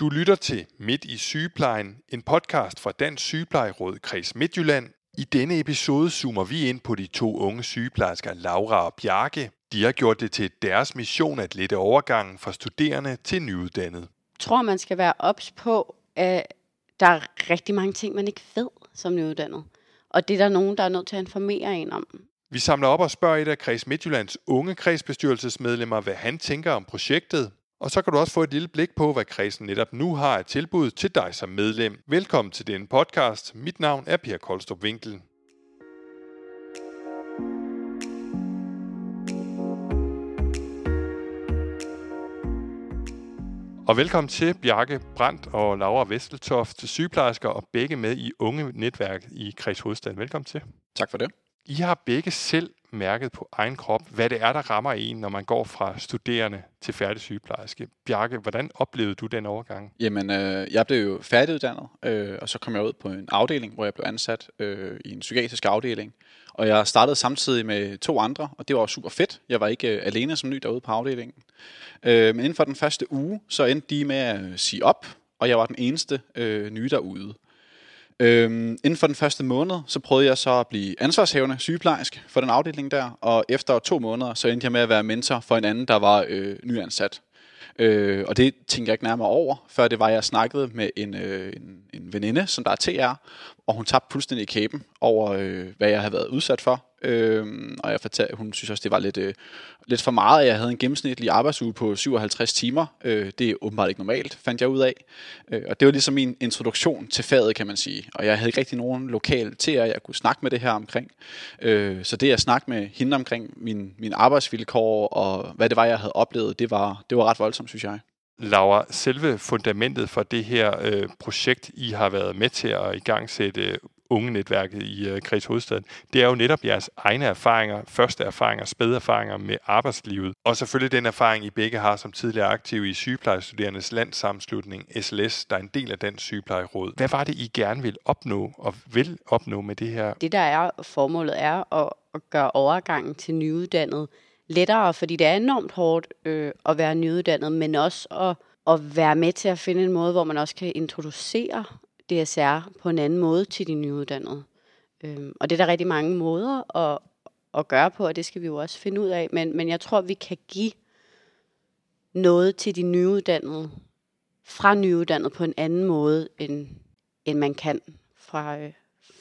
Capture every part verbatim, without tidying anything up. Du lytter til Midt i Sygeplejen, en podcast fra Dansk Sygeplejeråd Kreds Midtjylland. I denne episode zoomer vi ind på de to unge sygeplejersker Laura og Bjarke. De har gjort det til deres mission at lette overgangen fra studerende til nyuddannede. Jeg tror, man skal være ops på, at der er rigtig mange ting, man ikke ved som nyuddannet. Og det er der nogen, der er nødt til at informere en om. Vi samler op og spørger et af Kreds Midtjyllands unge kredsbestyrelsesmedlemmer, hvad han tænker om projektet. Og så kan du også få et lille blik på, hvad kredsen netop nu har et tilbud til dig som medlem. Velkommen til denne podcast. Mit navn er Pia Koldstrup-Vinkel. Og velkommen til Bjarke Brandt og Laura Vesteltoft, sygeplejersker og begge med i unge netværk i Kreds Hovedstaden. Velkommen til. Tak for det. I har begge selv mærket på egen krop, hvad det er, der rammer en, når man går fra studerende til færdig sygeplejerske. Bjarke, hvordan oplevede du den overgang? Jamen, øh, jeg blev jo færdiguddannet, øh, og så kom jeg ud på en afdeling, hvor jeg blev ansat øh, i en psykiatrisk afdeling. Og jeg startede samtidig med to andre, og det var super fedt. Jeg var ikke øh, alene som ny derude på afdelingen. Øh, men inden for den første uge, så endte de med at sige op, og jeg var den eneste øh, nye derude. Øhm, inden for den første måned, så prøvede jeg så at blive ansvarshævende sygeplejersk for den afdeling der, og efter to måneder, så endte jeg med at være mentor for en anden, der var øh, nyansat. Øh, og det tænkte jeg ikke nærmere over, før det var, jeg snakkede med en, øh, en, en veninde, som der er T R, og hun tabte fuldstændig kæben over, øh, hvad jeg havde været udsat for. Øh, og jeg fortalte, hun synes også, det var lidt, øh, lidt for meget, at jeg havde en gennemsnitlig arbejdsuge på syvoghalvtreds timer. Øh, det er åbenbart ikke normalt, fandt jeg ud af. Øh, og det var ligesom min introduktion til faget, kan man sige. Og jeg havde ikke rigtig nogen lokal T R, jeg kunne snakke med det her omkring. Øh, så det, jeg snakkede med hende omkring min, min arbejdsvilkår og hvad det var, jeg havde oplevet, det var, det var ret voldsomt, synes jeg. Laura, selve fundamentet for det her øh, projekt, I har været med til at igangsætte øh, ungenetværket i øh, Kreds Hovedstaden, det er jo netop jeres egne erfaringer, første erfaringer, spæde erfaringer med arbejdslivet, og selvfølgelig den erfaring, I begge har som tidligere aktive i Sygeplejestuderendes Landssammenslutning, S L S, der er en del af Dansk Sygeplejeråd. Hvad var det, I gerne ville opnå og vil opnå med det her? Det, der er formålet, er at, at gøre overgangen til nyuddannede lettere, fordi det er enormt hårdt øh, at være nyuddannet, men også at, at være med til at finde en måde, hvor man også kan introducere D S R på en anden måde til de nyuddannede. Øh, og det er der rigtig mange måder at, at gøre på, og det skal vi jo også finde ud af, men, men jeg tror, vi kan give noget til de nyuddannede, fra nyuddannede på en anden måde, end, end man kan fra, øh,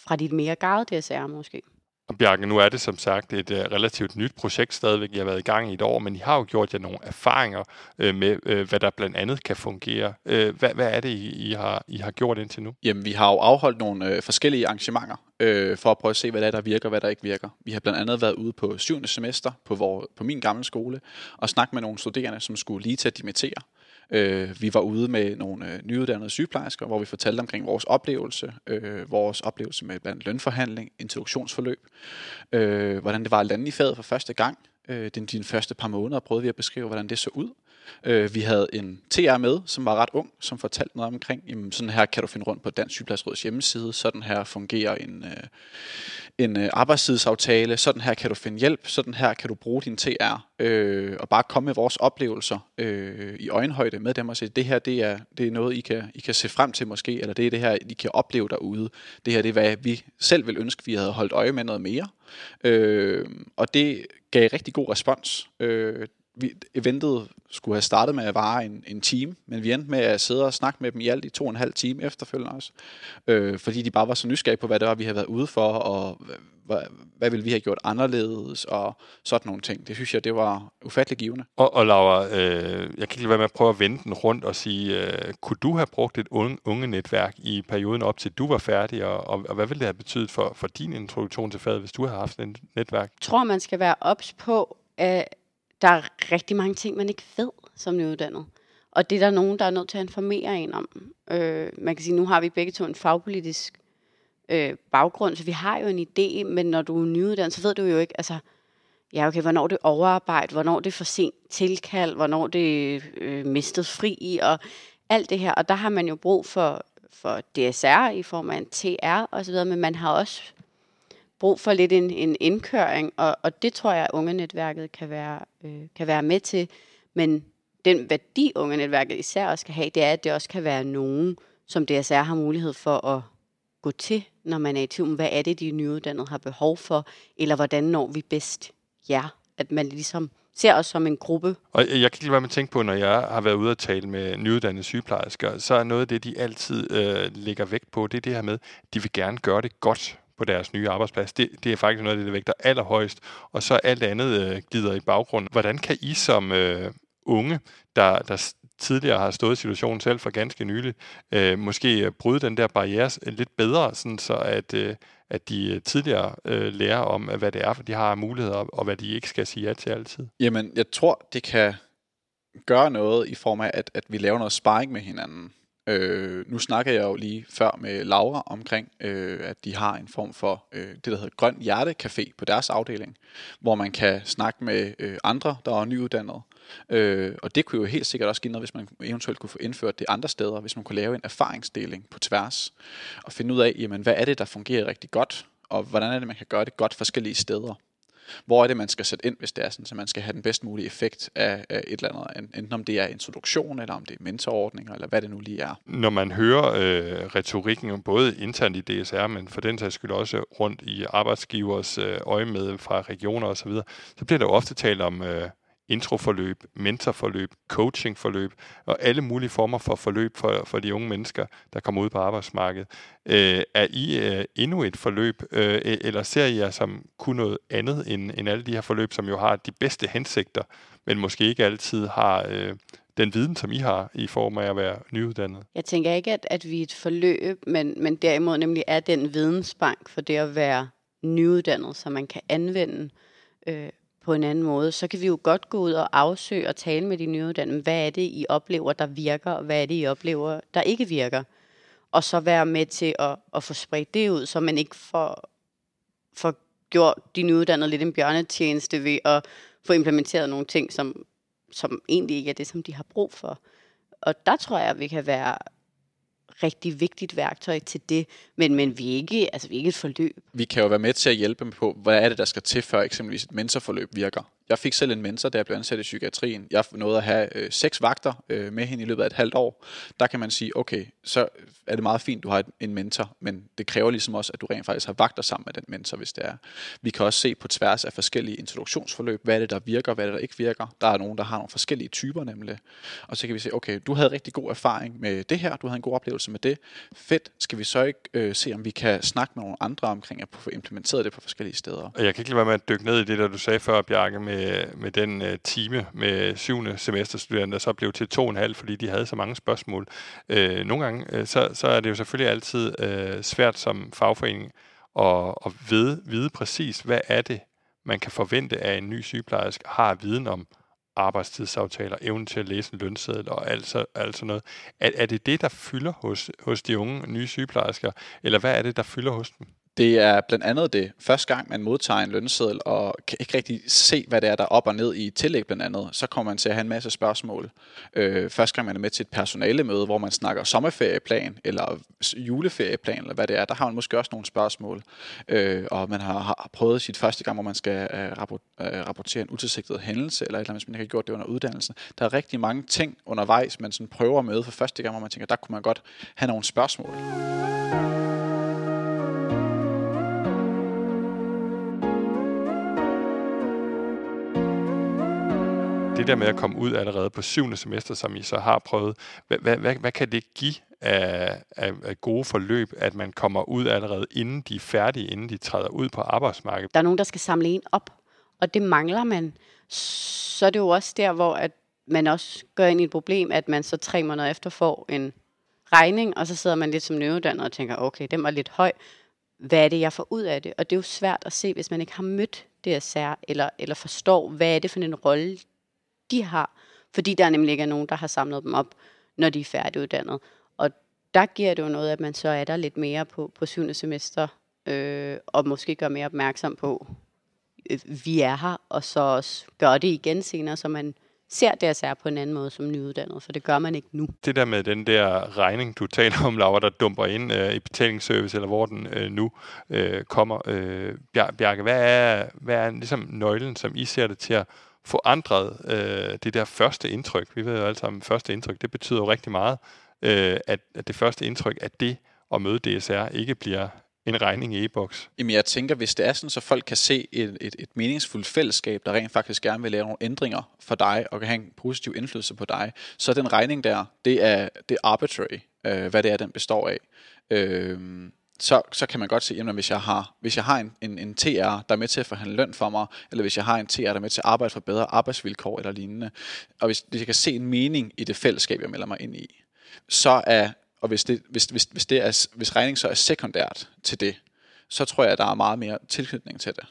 fra de mere garvede D S R måske. Og Bjarke, nu er det som sagt et uh, relativt nyt projekt stadigvæk. I har været i gang i et år, men I har jo gjort jer nogle erfaringer øh, med, øh, hvad der blandt andet kan fungere. Øh, hvad, hvad er det, I, I, har, I har gjort indtil nu? Jamen, vi har jo afholdt nogle øh, forskellige arrangementer øh, for at prøve at se, hvad der, er, der virker og hvad der ikke virker. Vi har blandt andet været ude på syvende semester på, vor, på min gamle skole og snakket med nogle studerende, som skulle lige til at dimittere. Vi var ude med nogle nyuddannede sygeplejersker, hvor vi fortalte omkring vores oplevelse, øh, vores oplevelse med blandt lønforhandling, introduktionsforløb, øh, hvordan det var at lande i faget for første gang. Øh, den, de første par måneder prøvede vi at beskrive, hvordan det så ud. Øh, vi havde en T R med, som var ret ung, som fortalte noget omkring, jamen, sådan her kan du finde rundt på Dansk Sygeplejeråds hjemmeside, sådan her fungerer en, øh, en øh, arbejdstidsaftale, sådan her kan du finde hjælp, sådan her kan du bruge din T R, øh, og bare komme med vores oplevelser øh, i øjenhøjde med dem og sige, det her det er, det er noget, I kan, I kan se frem til måske, eller det er det her, I kan opleve derude. Det her det er, hvad vi selv ville ønske, vi havde holdt øje med noget mere. Øh, og det gav rigtig god respons. Øh, Vi, eventet skulle have startet med at vare en, en time, men vi endte med at sidde og snakke med dem i alt i to og en halv time efterfølgende også, øh, fordi de bare var så nysgerrige på, hvad det var, vi havde været ude for, og hvad, hvad ville vi have gjort anderledes, og sådan nogle ting. Det synes jeg, det var ufattelig givende. Og, og Laura, øh, jeg kan lige være med at prøve at vende den rundt og sige, øh, kunne du have brugt et unge, unge netværk i perioden op til, du var færdig, og, og, og hvad ville det have betydet for, for din introduktion til faget, hvis du havde haft et netværk? Jeg tror, man skal være ops på, øh der er rigtig mange ting, man ikke ved som nyuddannet. Og det er der nogen, der er nødt til at informere en om. Øh, man kan sige, nu har vi begge to en fagpolitisk øh, baggrund, så vi har jo en idé, men når du er nyuddannet, så ved du jo ikke, altså, ja okay, hvornår det er overarbejde, hvornår det er for sent tilkald, hvornår det er øh, mistet fri, og alt det her. Og der har man jo brug for, for D S R i form af en T R osv., men man har også brug for lidt en, en indkøring, og, og det tror jeg, at ungenetværket kan være, øh, kan være med til. Men den værdi, ungenetværket især også skal have, det er, at det også kan være nogen, som D S R har mulighed for at gå til, når man er i tvivl. Hvad er det, de nyuddannede har behov for? Eller hvordan når vi bedst jer? At man ligesom ser os som en gruppe. Og jeg kan lige være med at tænke på, når jeg har været ude at tale med nyuddannede sygeplejersker, så er noget af det, de altid øh, lægger vægt på, det er det her med, de vil gerne gøre det godt på deres nye arbejdsplads. Det, det er faktisk noget af det, der vægter allerhøjst, og så alt andet øh, glider i baggrunden. Hvordan kan I som øh, unge, der, der tidligere har stået i situationen selv for ganske nylig, øh, måske bryde den der barriere lidt bedre, sådan så at, øh, at de tidligere øh, lærer om, hvad det er, for de har muligheder, og hvad de ikke skal sige ja til altid? Jamen, jeg tror, det kan gøre noget i form af, at, at vi laver noget sparring med hinanden. Øh, nu snakker jeg jo lige før med Laura omkring, øh, at de har en form for øh, det, der hedder Grøn Hjerte Café på deres afdeling, hvor man kan snakke med øh, andre, der er nyuddannede. Øh, og det kunne jo helt sikkert også give noget, hvis man eventuelt kunne få indført det andre steder, hvis man kunne lave en erfaringsdeling på tværs og finde ud af, jamen, hvad er det, der fungerer rigtig godt, og hvordan er det, man kan gøre det godt forskellige steder. Hvor er det, man skal sætte ind, hvis det er sådan, så man skal have den bedst mulige effekt af et eller andet, enten om det er introduktion, eller om det er mentorordninger, eller hvad det nu lige er. Når man hører øh, retorikken, både internt i D S R, men for den sags skyld også rundt i arbejdsgivers øh, øje med fra regioner osv., så, så bliver der jo ofte talt om øh, introforløb, mentorforløb, coachingforløb, og alle mulige former for forløb for, for de unge mennesker, der kommer ud på arbejdsmarkedet. Øh, er I øh, endnu et forløb, øh, eller ser I jer som kun noget andet end, end alle de her forløb, som jo har de bedste hensigter, men måske ikke altid har øh, den viden, som I har, i form af at være nyuddannet? Jeg tænker ikke, at, at vi er et forløb, men, men derimod nemlig er den vidensbank for det at være nyuddannet, som man kan anvende øh, på en anden måde, så kan vi jo godt gå ud og afsøge og tale med de nyuddannede. Hvad er det, I oplever, der virker, og hvad er det, I oplever, der ikke virker? Og så være med til at, at få spredt det ud, så man ikke får, får gjort de nyuddannede lidt en bjørnetjeneste ved at få implementeret nogle ting, som, som egentlig ikke er det, som de har brug for. Og der tror jeg, at vi kan være rigtig vigtigt værktøj til det, men, men vi, er ikke, altså, vi er ikke et forløb. Vi kan jo være med til at hjælpe dem på, hvad er det, der skal til, før eksempelvis et mentorforløb virker. Jeg fik selv en mentor, da jeg blev ansat i psykiatrien. Jeg nåede at have øh, seks vagter øh, med hende i løbet af et halvt år. Der kan man sige, okay, så er det meget fint, du har et, en mentor, men det kræver ligesom også, at du rent faktisk har vagter sammen med den mentor, hvis det er. Vi kan også se på tværs af forskellige introduktionsforløb, hvad er det, der virker, hvad er det, der ikke virker. Der er nogen, der har nogle forskellige typer nemlig. Og så kan vi se, okay, du havde rigtig god erfaring med det her, du havde en god oplevelse med det. Fedt, skal vi så ikke øh, se, om vi kan snakke med nogle andre omkring at få implementeret det på forskellige steder. Jeg kan ikke lade være med at dykke ned i det, der du sagde før, Bjarke, med med den time med syvende semesterstuderende, der så blev til to og en halv, fordi de havde så mange spørgsmål. Øh, nogle gange, så, så er det jo selvfølgelig altid øh, svært som fagforening at, at vide, vide præcis, hvad er det, man kan forvente af en ny sygeplejerske, har viden om arbejdstidsaftaler, evnen til at læse en lønseddel og alt så, alt sådan noget. Er, er det det, der fylder hos, hos de unge nye sygeplejersker, eller hvad er det, der fylder hos dem? Det er blandt andet det. Første gang, man modtager en lønseddel og kan ikke rigtig se, hvad det er, der er op og ned i tillæg blandt andet, så kommer man til at have en masse spørgsmål. Øh, første gang, man er med til et personalemøde, hvor man snakker sommerferieplan eller juleferieplan, eller hvad det er, der har man måske også nogle spørgsmål. Øh, og man har, har prøvet sit første gang, hvor man skal øh, rapportere en utilsigtet hændelse, eller et eller andet, hvis man ikke har gjort det under uddannelsen. Der er rigtig mange ting undervejs, man sådan prøver at møde for første gang, hvor man tænker, der kunne man godt have nogle spørgsmål. Det der med at komme ud allerede på syvende semester, som I så har prøvet, hvad, hvad, hvad kan det give af, af, af gode forløb, at man kommer ud allerede inden de er færdige, inden de træder ud på arbejdsmarkedet? Der er nogen, der skal samle en op, og det mangler man. Så er det jo også der, hvor at man også gør ind i et problem, at man så tre måneder efter får en regning, og så sidder man lidt som nyuddannet og tænker, okay, den var lidt høj. Hvad er det, jeg får ud af det? Og det er jo svært at se, hvis man ikke har mødt D S R, eller, eller forstår, hvad er det for en rolle, de har, fordi der nemlig ikke er nogen, der har samlet dem op, når de er færdiguddannet. Og der giver det jo noget, at man så er der lidt mere på, på syvende semester, øh, og måske gør mere opmærksom på, øh, vi er her, og så også gør det igen senere, så man ser D S R på en anden måde som nyuddannet, for det gør man ikke nu. Det der med den der regning, du taler om, Laura, der dumper ind øh, i betalingsservice, eller hvor den øh, nu øh, kommer. Øh, Bjarke, hvad er, hvad er ligesom nøglen, som I ser det til at forandret øh, det der første indtryk. Vi ved jo alle sammen, at første indtryk, det betyder jo rigtig meget, øh, at, at det første indtryk, at det at møde D S R ikke bliver en regning i e-boks. Jamen jeg tænker, hvis det er sådan, så folk kan se et, et, et meningsfuldt fællesskab, der rent faktisk gerne vil lave nogle ændringer for dig, og kan have en positiv indflydelse på dig, så er den regning der, det er, det er arbitrary, øh, hvad det er, den består af. Øh, Så, så kan man godt se, jamen, hvis jeg har, hvis jeg har en, en, en T R, der er med til at forhandle løn for mig, eller hvis jeg har en T R, der er med til at arbejde for bedre arbejdsvilkår eller lignende, og hvis, hvis jeg kan se en mening i det fællesskab, jeg melder mig ind i, så er, og hvis, det, hvis, hvis, hvis, det er, hvis regning så er sekundært til det, så tror jeg, at der er meget mere tilknytning til det.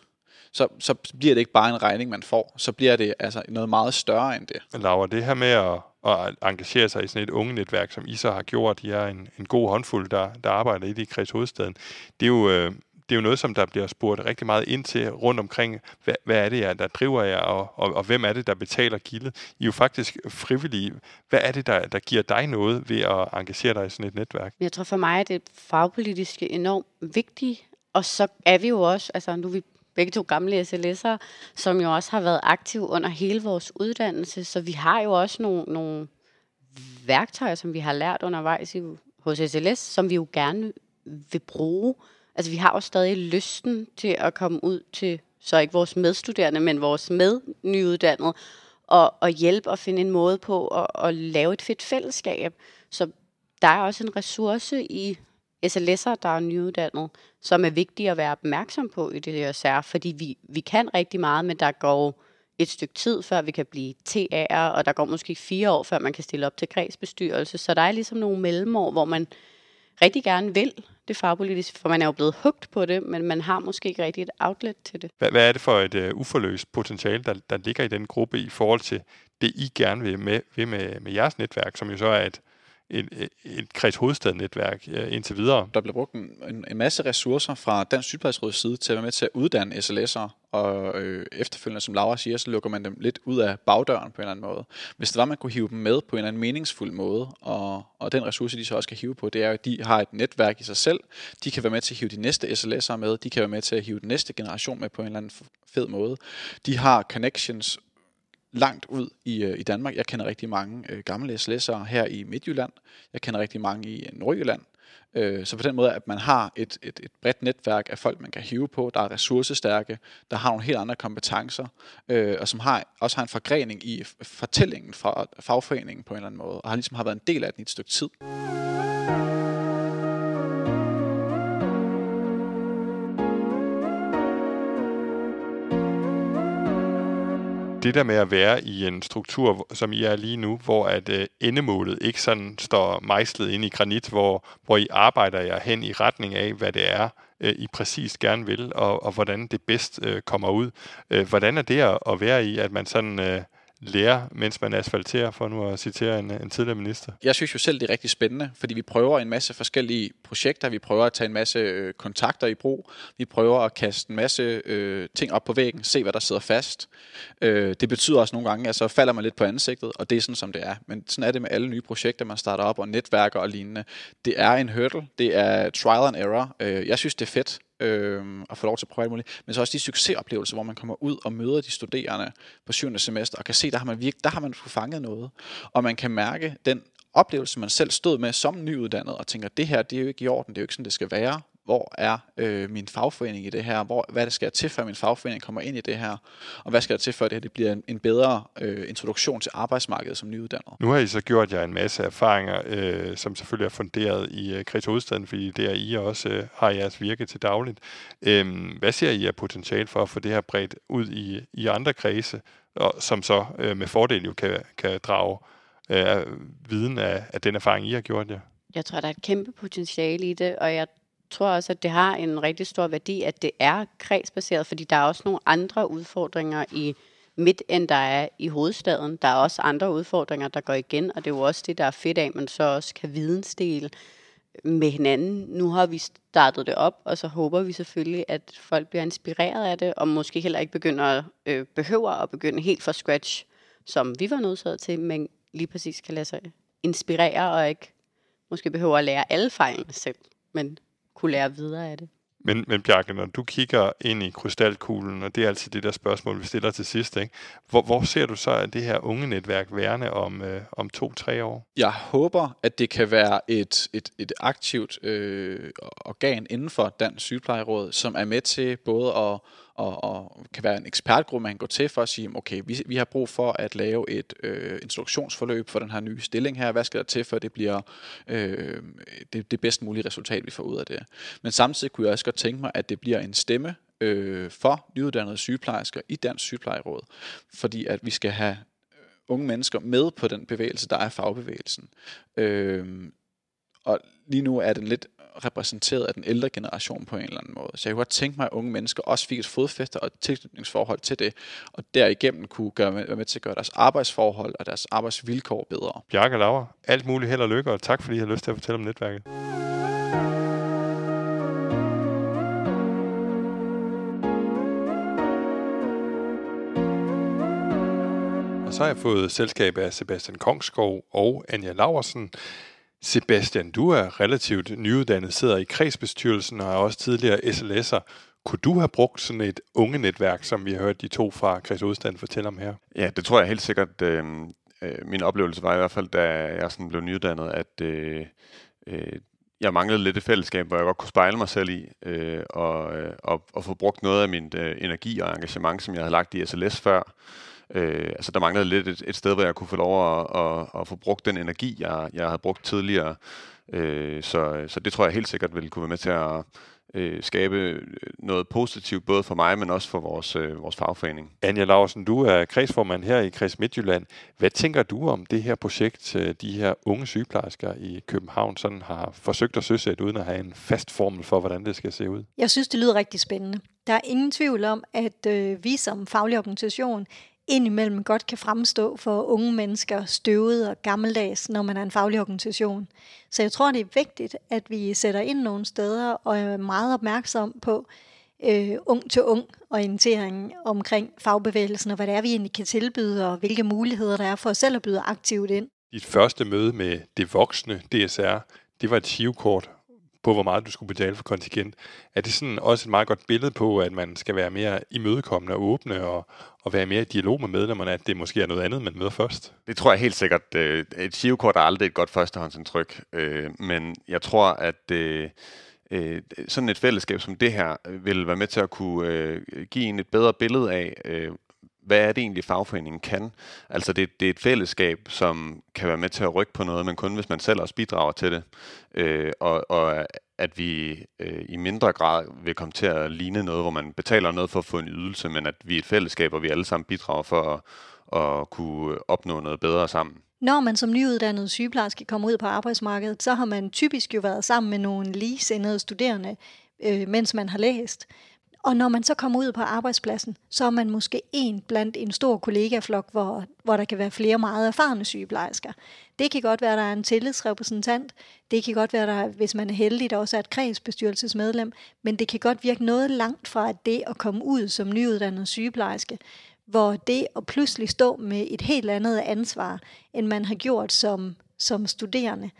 Så, så bliver det ikke bare en regning, man får, så bliver det altså noget meget større end det. Laura, det her med at, at engagere sig i sådan et ungenetværk, som I så har gjort, I er en, en god håndfuld, der, der arbejder i det i Kreds Hovedstaden, det er jo, det er jo noget, som der bliver spurgt rigtig meget ind til rundt omkring, hvad, hvad er det, jeg, der driver jer, og, og, og hvem er det, der betaler gildet? I er jo faktisk frivillige. Hvad er det, der, der giver dig noget ved at engagere dig i sådan et netværk? Jeg tror for mig, at det fagpolitiske er enormt vigtigt, og så er vi jo også, altså nu vi begge to gamle S L S'ere, som jo også har været aktive under hele vores uddannelse. Så vi har jo også nogle, nogle værktøjer, som vi har lært undervejs i, hos S L S, som vi jo gerne vil bruge. Altså vi har jo stadig lysten til at komme ud til, så ikke vores medstuderende, men vores mednyuddannede, og, og hjælpe og finde en måde på at, at lave et fedt fællesskab. Så der er også en ressource i S L S'er, der er nyuddannede, som er vigtigt at være opmærksom på i det her sær, fordi vi, vi kan rigtig meget, men der går et stykke tid, før vi kan blive T A'er, og der går måske fire år, før man kan stille op til kredsbestyrelse. Så der er ligesom nogle mellemår, hvor man rigtig gerne vil det fagpolitisk, for man er jo blevet hugt på det, men man har måske ikke rigtig et outlet til det. Hvad, hvad er det for et uh, uforløst potentiale, der, der ligger i den gruppe i forhold til det, I gerne vil med, vil med, med jeres netværk, som jo så er et et, et Kreds Hovedstad-netværk indtil videre. Der bliver brugt en, en masse ressourcer fra Dansk Sygeplejeråds side til at være med til at uddanne S L S'ere, og øh, efterfølgende, som Laura siger, så lukker man dem lidt ud af bagdøren på en eller anden måde. Hvis det var, man kunne hive dem med på en eller anden meningsfuld måde, og, og den ressource, de så også kan hive på, det er, at de har et netværk i sig selv. De kan være med til at hive de næste S L S'ere med, de kan være med til at hive den næste generation med på en eller anden fed måde. De har connections langt ud i, i Danmark. Jeg kender rigtig mange øh, gamle S L S'ere her i Midtjylland. Jeg kender rigtig mange i Nordjylland. Øh, så på den måde, at man har et, et, et bredt netværk af folk, man kan hive på, der er ressourcestærke, der har nogle helt andre kompetencer, øh, og som har, også har en forgrening i fortællingen fra fagforeningen på en eller anden måde, og har ligesom har været en del af den i et stykke tid. Det der med at være i en struktur, som I er lige nu, hvor at øh, endemålet ikke sådan står mejslet ind i granit, hvor, hvor I arbejder jer hen i retning af, hvad det er, øh, I præcist gerne vil, og, og hvordan det bedst øh, kommer ud. Øh, hvordan er det at, at være i, at man sådan øh, lærer, mens man asfalterer, for nu at citere en, en tidligere minister? Jeg synes jo selv, det er rigtig spændende, fordi vi prøver en masse forskellige projekter, vi prøver at tage en masse øh, kontakter i brug, vi prøver at kaste en masse øh, ting op på væggen, se hvad der sidder fast. Øh, det betyder også nogle gange, at så falder man lidt på ansigtet, og det er sådan, som det er. Men sådan er det med alle nye projekter, man starter op, og netværker og lignende. Det er en hurdle, det er trial and error. Øh, jeg synes, det er fedt og få lov til at prøve alt muligt, men så også de succesoplevelser, hvor man kommer ud og møder de studerende på syvende semester, og kan se, der har man virke, der har man fanget noget, og man kan mærke den oplevelse, man selv stod med som nyuddannet, og tænker, det her, det er jo ikke i orden, det er jo ikke sådan, det skal være, hvor er øh, min fagforening i det her, hvor, hvad skal jeg til, før min fagforening kommer ind i det her, og hvad skal jeg til, før det her det bliver en, en bedre øh, introduktion til arbejdsmarkedet som nyuddannet. Nu har I så gjort jer en masse erfaringer, øh, som selvfølgelig er funderet i øh, Kreds Hovedstaden, fordi det er I også øh, har jeres virke til dagligt. Øh, hvad ser I af potentiale for at få det her bredt ud i, i andre kredse, og, som så øh, med fordel jo kan, kan drage øh, viden af, af den erfaring, I har gjort jer? Ja. Jeg tror, der er et kæmpe potentiale i det, og jeg Jeg tror også, at det har en rigtig stor værdi, at det er kredsbaseret, fordi der er også nogle andre udfordringer i midt, end der er i hovedstaden. Der er også andre udfordringer, der går igen, og det er jo også det, der er fedt af, man så også kan vidensdele med hinanden. Nu har vi startet det op, og så håber vi selvfølgelig, at folk bliver inspireret af det, og måske heller ikke begynder, øh, behøver at begynde helt fra scratch, som vi var nødsaget til, men lige præcis kan lade sig inspirere, og ikke måske behøver at lære alle fejlene selv, men kunne lære videre af det. Men, men Bjarke, når du kigger ind i krystalkuglen, og det er altid det der spørgsmål, vi stiller til sidst, ikke? Hvor, hvor ser du så det her unge netværk værende om, øh, om to-tre år? Jeg håber, at det kan være et, et, et aktivt øh, organ inden for Dansk Sygeplejeråd, som er med til både at og, og kan være en ekspertgruppe, man kan gå til for at sige, okay, vi, vi har brug for at lave et øh, instruktionsforløb for den her nye stilling her. Hvad skal der til, for at det bliver øh, det, det bedst mulige resultat, vi får ud af det? Men samtidig kunne jeg også godt tænke mig, at det bliver en stemme øh, for nyuddannede sygeplejersker i Dansk Sygeplejeråd, fordi at vi skal have unge mennesker med på den bevægelse, der er fagbevægelsen. Øh, og lige nu er den lidt repræsenteret af den ældre generation på en eller anden måde. Så jeg kunne godt tænke mig, at unge mennesker også fik et fodfæste og et tilknytningsforhold til det, og derigennem kunne gøre, være med til at gøre deres arbejdsforhold og deres arbejdsvilkår bedre. Bjarke og Laura, alt muligt held og lykke, og tak fordi I har lyst til at fortælle om netværket. Og så har jeg fået selskab af Sebastian Kongskov og Anja Larsen. Sebastian, du er relativt nyuddannet, sidder i kredsbestyrelsen og er også tidligere S L S'er. Kunne du have brugt sådan et unge netværk, som vi har hørt de to fra Kreds Hovedstaden fortælle om her? Ja, det tror jeg helt sikkert. Øh, min oplevelse var i hvert fald, da jeg sådan blev nyuddannet, at øh, øh, jeg manglede lidt et fællesskab, hvor jeg godt kunne spejle mig selv i, øh, og, øh, og, og få brugt noget af min øh, energi og engagement, som jeg havde lagt i S L S før. Øh, altså der manglede lidt et, et sted, hvor jeg kunne få lov at, at, at få brugt den energi, jeg, jeg havde brugt tidligere. Øh, så, så det tror jeg helt sikkert ville kunne være med til at øh, skabe noget positivt, både for mig, men også for vores, øh, vores fagforening. Anja Larsen, du er kredsformand her i Kreds Midtjylland. Hvad tænker du om det her projekt, de her unge sygeplejersker i København sådan har forsøgt at søsætte, uden at have en fast formel for, hvordan det skal se ud? Jeg synes, det lyder rigtig spændende. Der er ingen tvivl om, at øh, vi som faglig organisation indimellem godt kan fremstå for unge mennesker støvet og gammeldags, når man er en faglig organisation. Så jeg tror, det er vigtigt, at vi sætter ind nogle steder og er meget opmærksom på øh, ung-til-ung orientering omkring fagbevægelsen, og hvad det er, vi egentlig kan tilbyde, og hvilke muligheder der er for os selv at byde aktivt ind. Dit første møde med det voksne D S R, det var et hivkort på, hvor meget du skulle betale for kontingent. Er det sådan også et meget godt billede på, at man skal være mere imødekommende og åbne, og, og være mere i dialog med medlemmerne, at det måske er noget andet, man møder først? Det tror jeg helt sikkert. Et sygekort er aldrig et godt førstehåndsindtryk, men jeg tror, at sådan et fællesskab som det her vil være med til at kunne give en et bedre billede af, hvad er det egentlig, fagforeningen kan? Altså, det, det er et fællesskab, som kan være med til at rykke på noget, men kun hvis man selv også bidrager til det. Øh, og, og at vi øh, i mindre grad vil komme til at ligne noget, hvor man betaler noget for at få en ydelse, men at vi er et fællesskab, og vi alle sammen bidrager for at, at kunne opnå noget bedre sammen. Når man som nyuddannet sygeplejerske kommer ud på arbejdsmarkedet, så har man typisk jo været sammen med nogle ligesindede studerende, øh, mens man har læst. Og når man så kommer ud på arbejdspladsen, så er man måske en blandt en stor kollegaflok, hvor, hvor der kan være flere meget erfarne sygeplejersker. Det kan godt være, der er en tillidsrepræsentant. Det kan godt være, der, hvis man er heldig, der også er et kredsbestyrelsesmedlem. Men det kan godt virke noget langt fra det at komme ud som nyuddannet sygeplejerske, hvor det at pludselig stå med et helt andet ansvar, end man har gjort som, som studerende,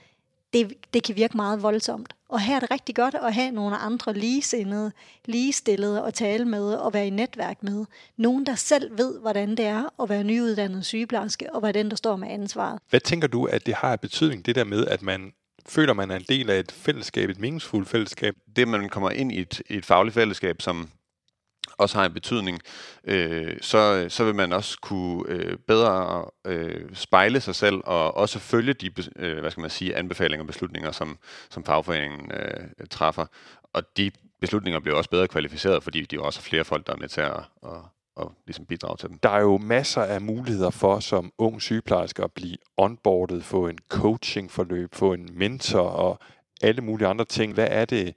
det, det kan virke meget voldsomt. Og her er det rigtig godt at have nogle andre ligesindede, ligestillede at tale med og være i netværk med. Nogen, der selv ved, hvordan det er at være nyuddannet sygeplejerske og være den, der står med ansvaret. Hvad tænker du, at det har betydning, det der med, at man føler, man er en del af et fællesskab, et meningsfuldt fællesskab? Det, man kommer ind i et, et fagligt fællesskab, som også har en betydning, øh, så, så vil man også kunne øh, bedre øh, spejle sig selv og også følge de øh, hvad skal man sige, anbefalinger og beslutninger, som, som fagforeningen øh, træffer. Og de beslutninger bliver også bedre kvalificeret, fordi de også har flere folk, der er med til at, at, at ligesom bidrage til dem. Der er jo masser af muligheder for som ung sygeplejersker at blive onboardet, få en coachingforløb, få en mentor og alle mulige andre ting. Hvad er det,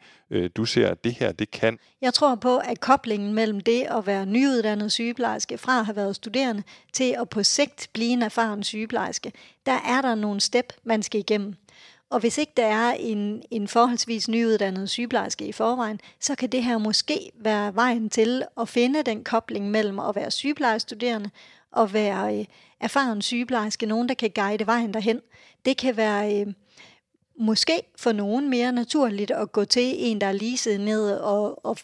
du ser, at det her, det kan? Jeg tror på, at koblingen mellem det at være nyuddannet sygeplejerske fra at have været studerende til at på sigt blive en erfaren sygeplejerske, der er der nogle step, man skal igennem. Og hvis ikke der er en, en forholdsvis nyuddannet sygeplejerske i forvejen, så kan det her måske være vejen til at finde den kobling mellem at være sygeplejestuderende og være erfaren sygeplejerske, nogen der kan guide vejen derhen. Det kan være måske for nogen mere naturligt at gå til en, der er lige siddet ned og, og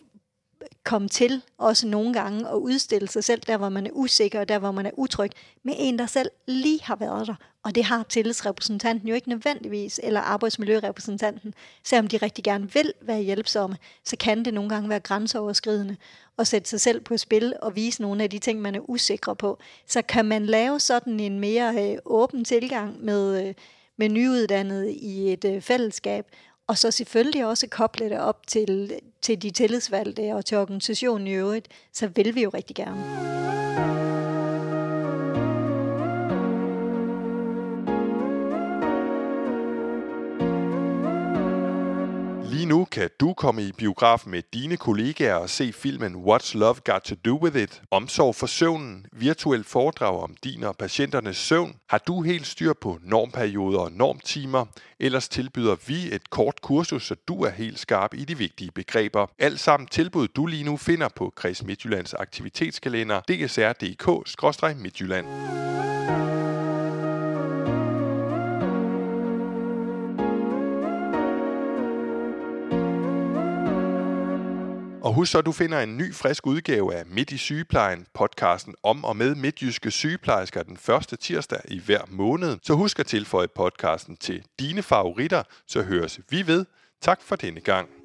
komme til, også nogle gange, at udstille sig selv, der hvor man er usikker, og der hvor man er utryg, med en, der selv lige har været der. Og det har tillidsrepræsentanten jo ikke nødvendigvis, eller arbejdsmiljørepræsentanten. Selvom de rigtig gerne vil være hjælpsomme, så kan det nogle gange være grænseoverskridende at sætte sig selv på spil og vise nogle af de ting, man er usikker på. Så kan man lave sådan en mere øh, åben tilgang med, øh, med nyuddannede i et øh, fællesskab, og så selvfølgelig også koble det op til, til de tillidsvalgte og til organisationen i øvrigt, så vil vi jo rigtig gerne. Lige nu kan du komme i biografen med dine kollegaer og se filmen What's Love Got To Do With It? Omsorg for søvnen, virtuel foredrag om din og patienternes søvn. Har du helt styr på normperioder og normtimer? Ellers tilbyder vi et kort kursus, så du er helt skarp i de vigtige begreber. Alt sammen tilbud, du lige nu finder på Kreds Midtjyllands aktivitetskalender D S R punktum D K skråstreg midtjylland. Og husk så, at du finder en ny, frisk udgave af Midt i Sygeplejen, podcasten om og med midtjyske sygeplejersker den første tirsdag i hver måned. Så husk at tilføje podcasten til dine favoritter, så høres vi ved. Tak for denne gang.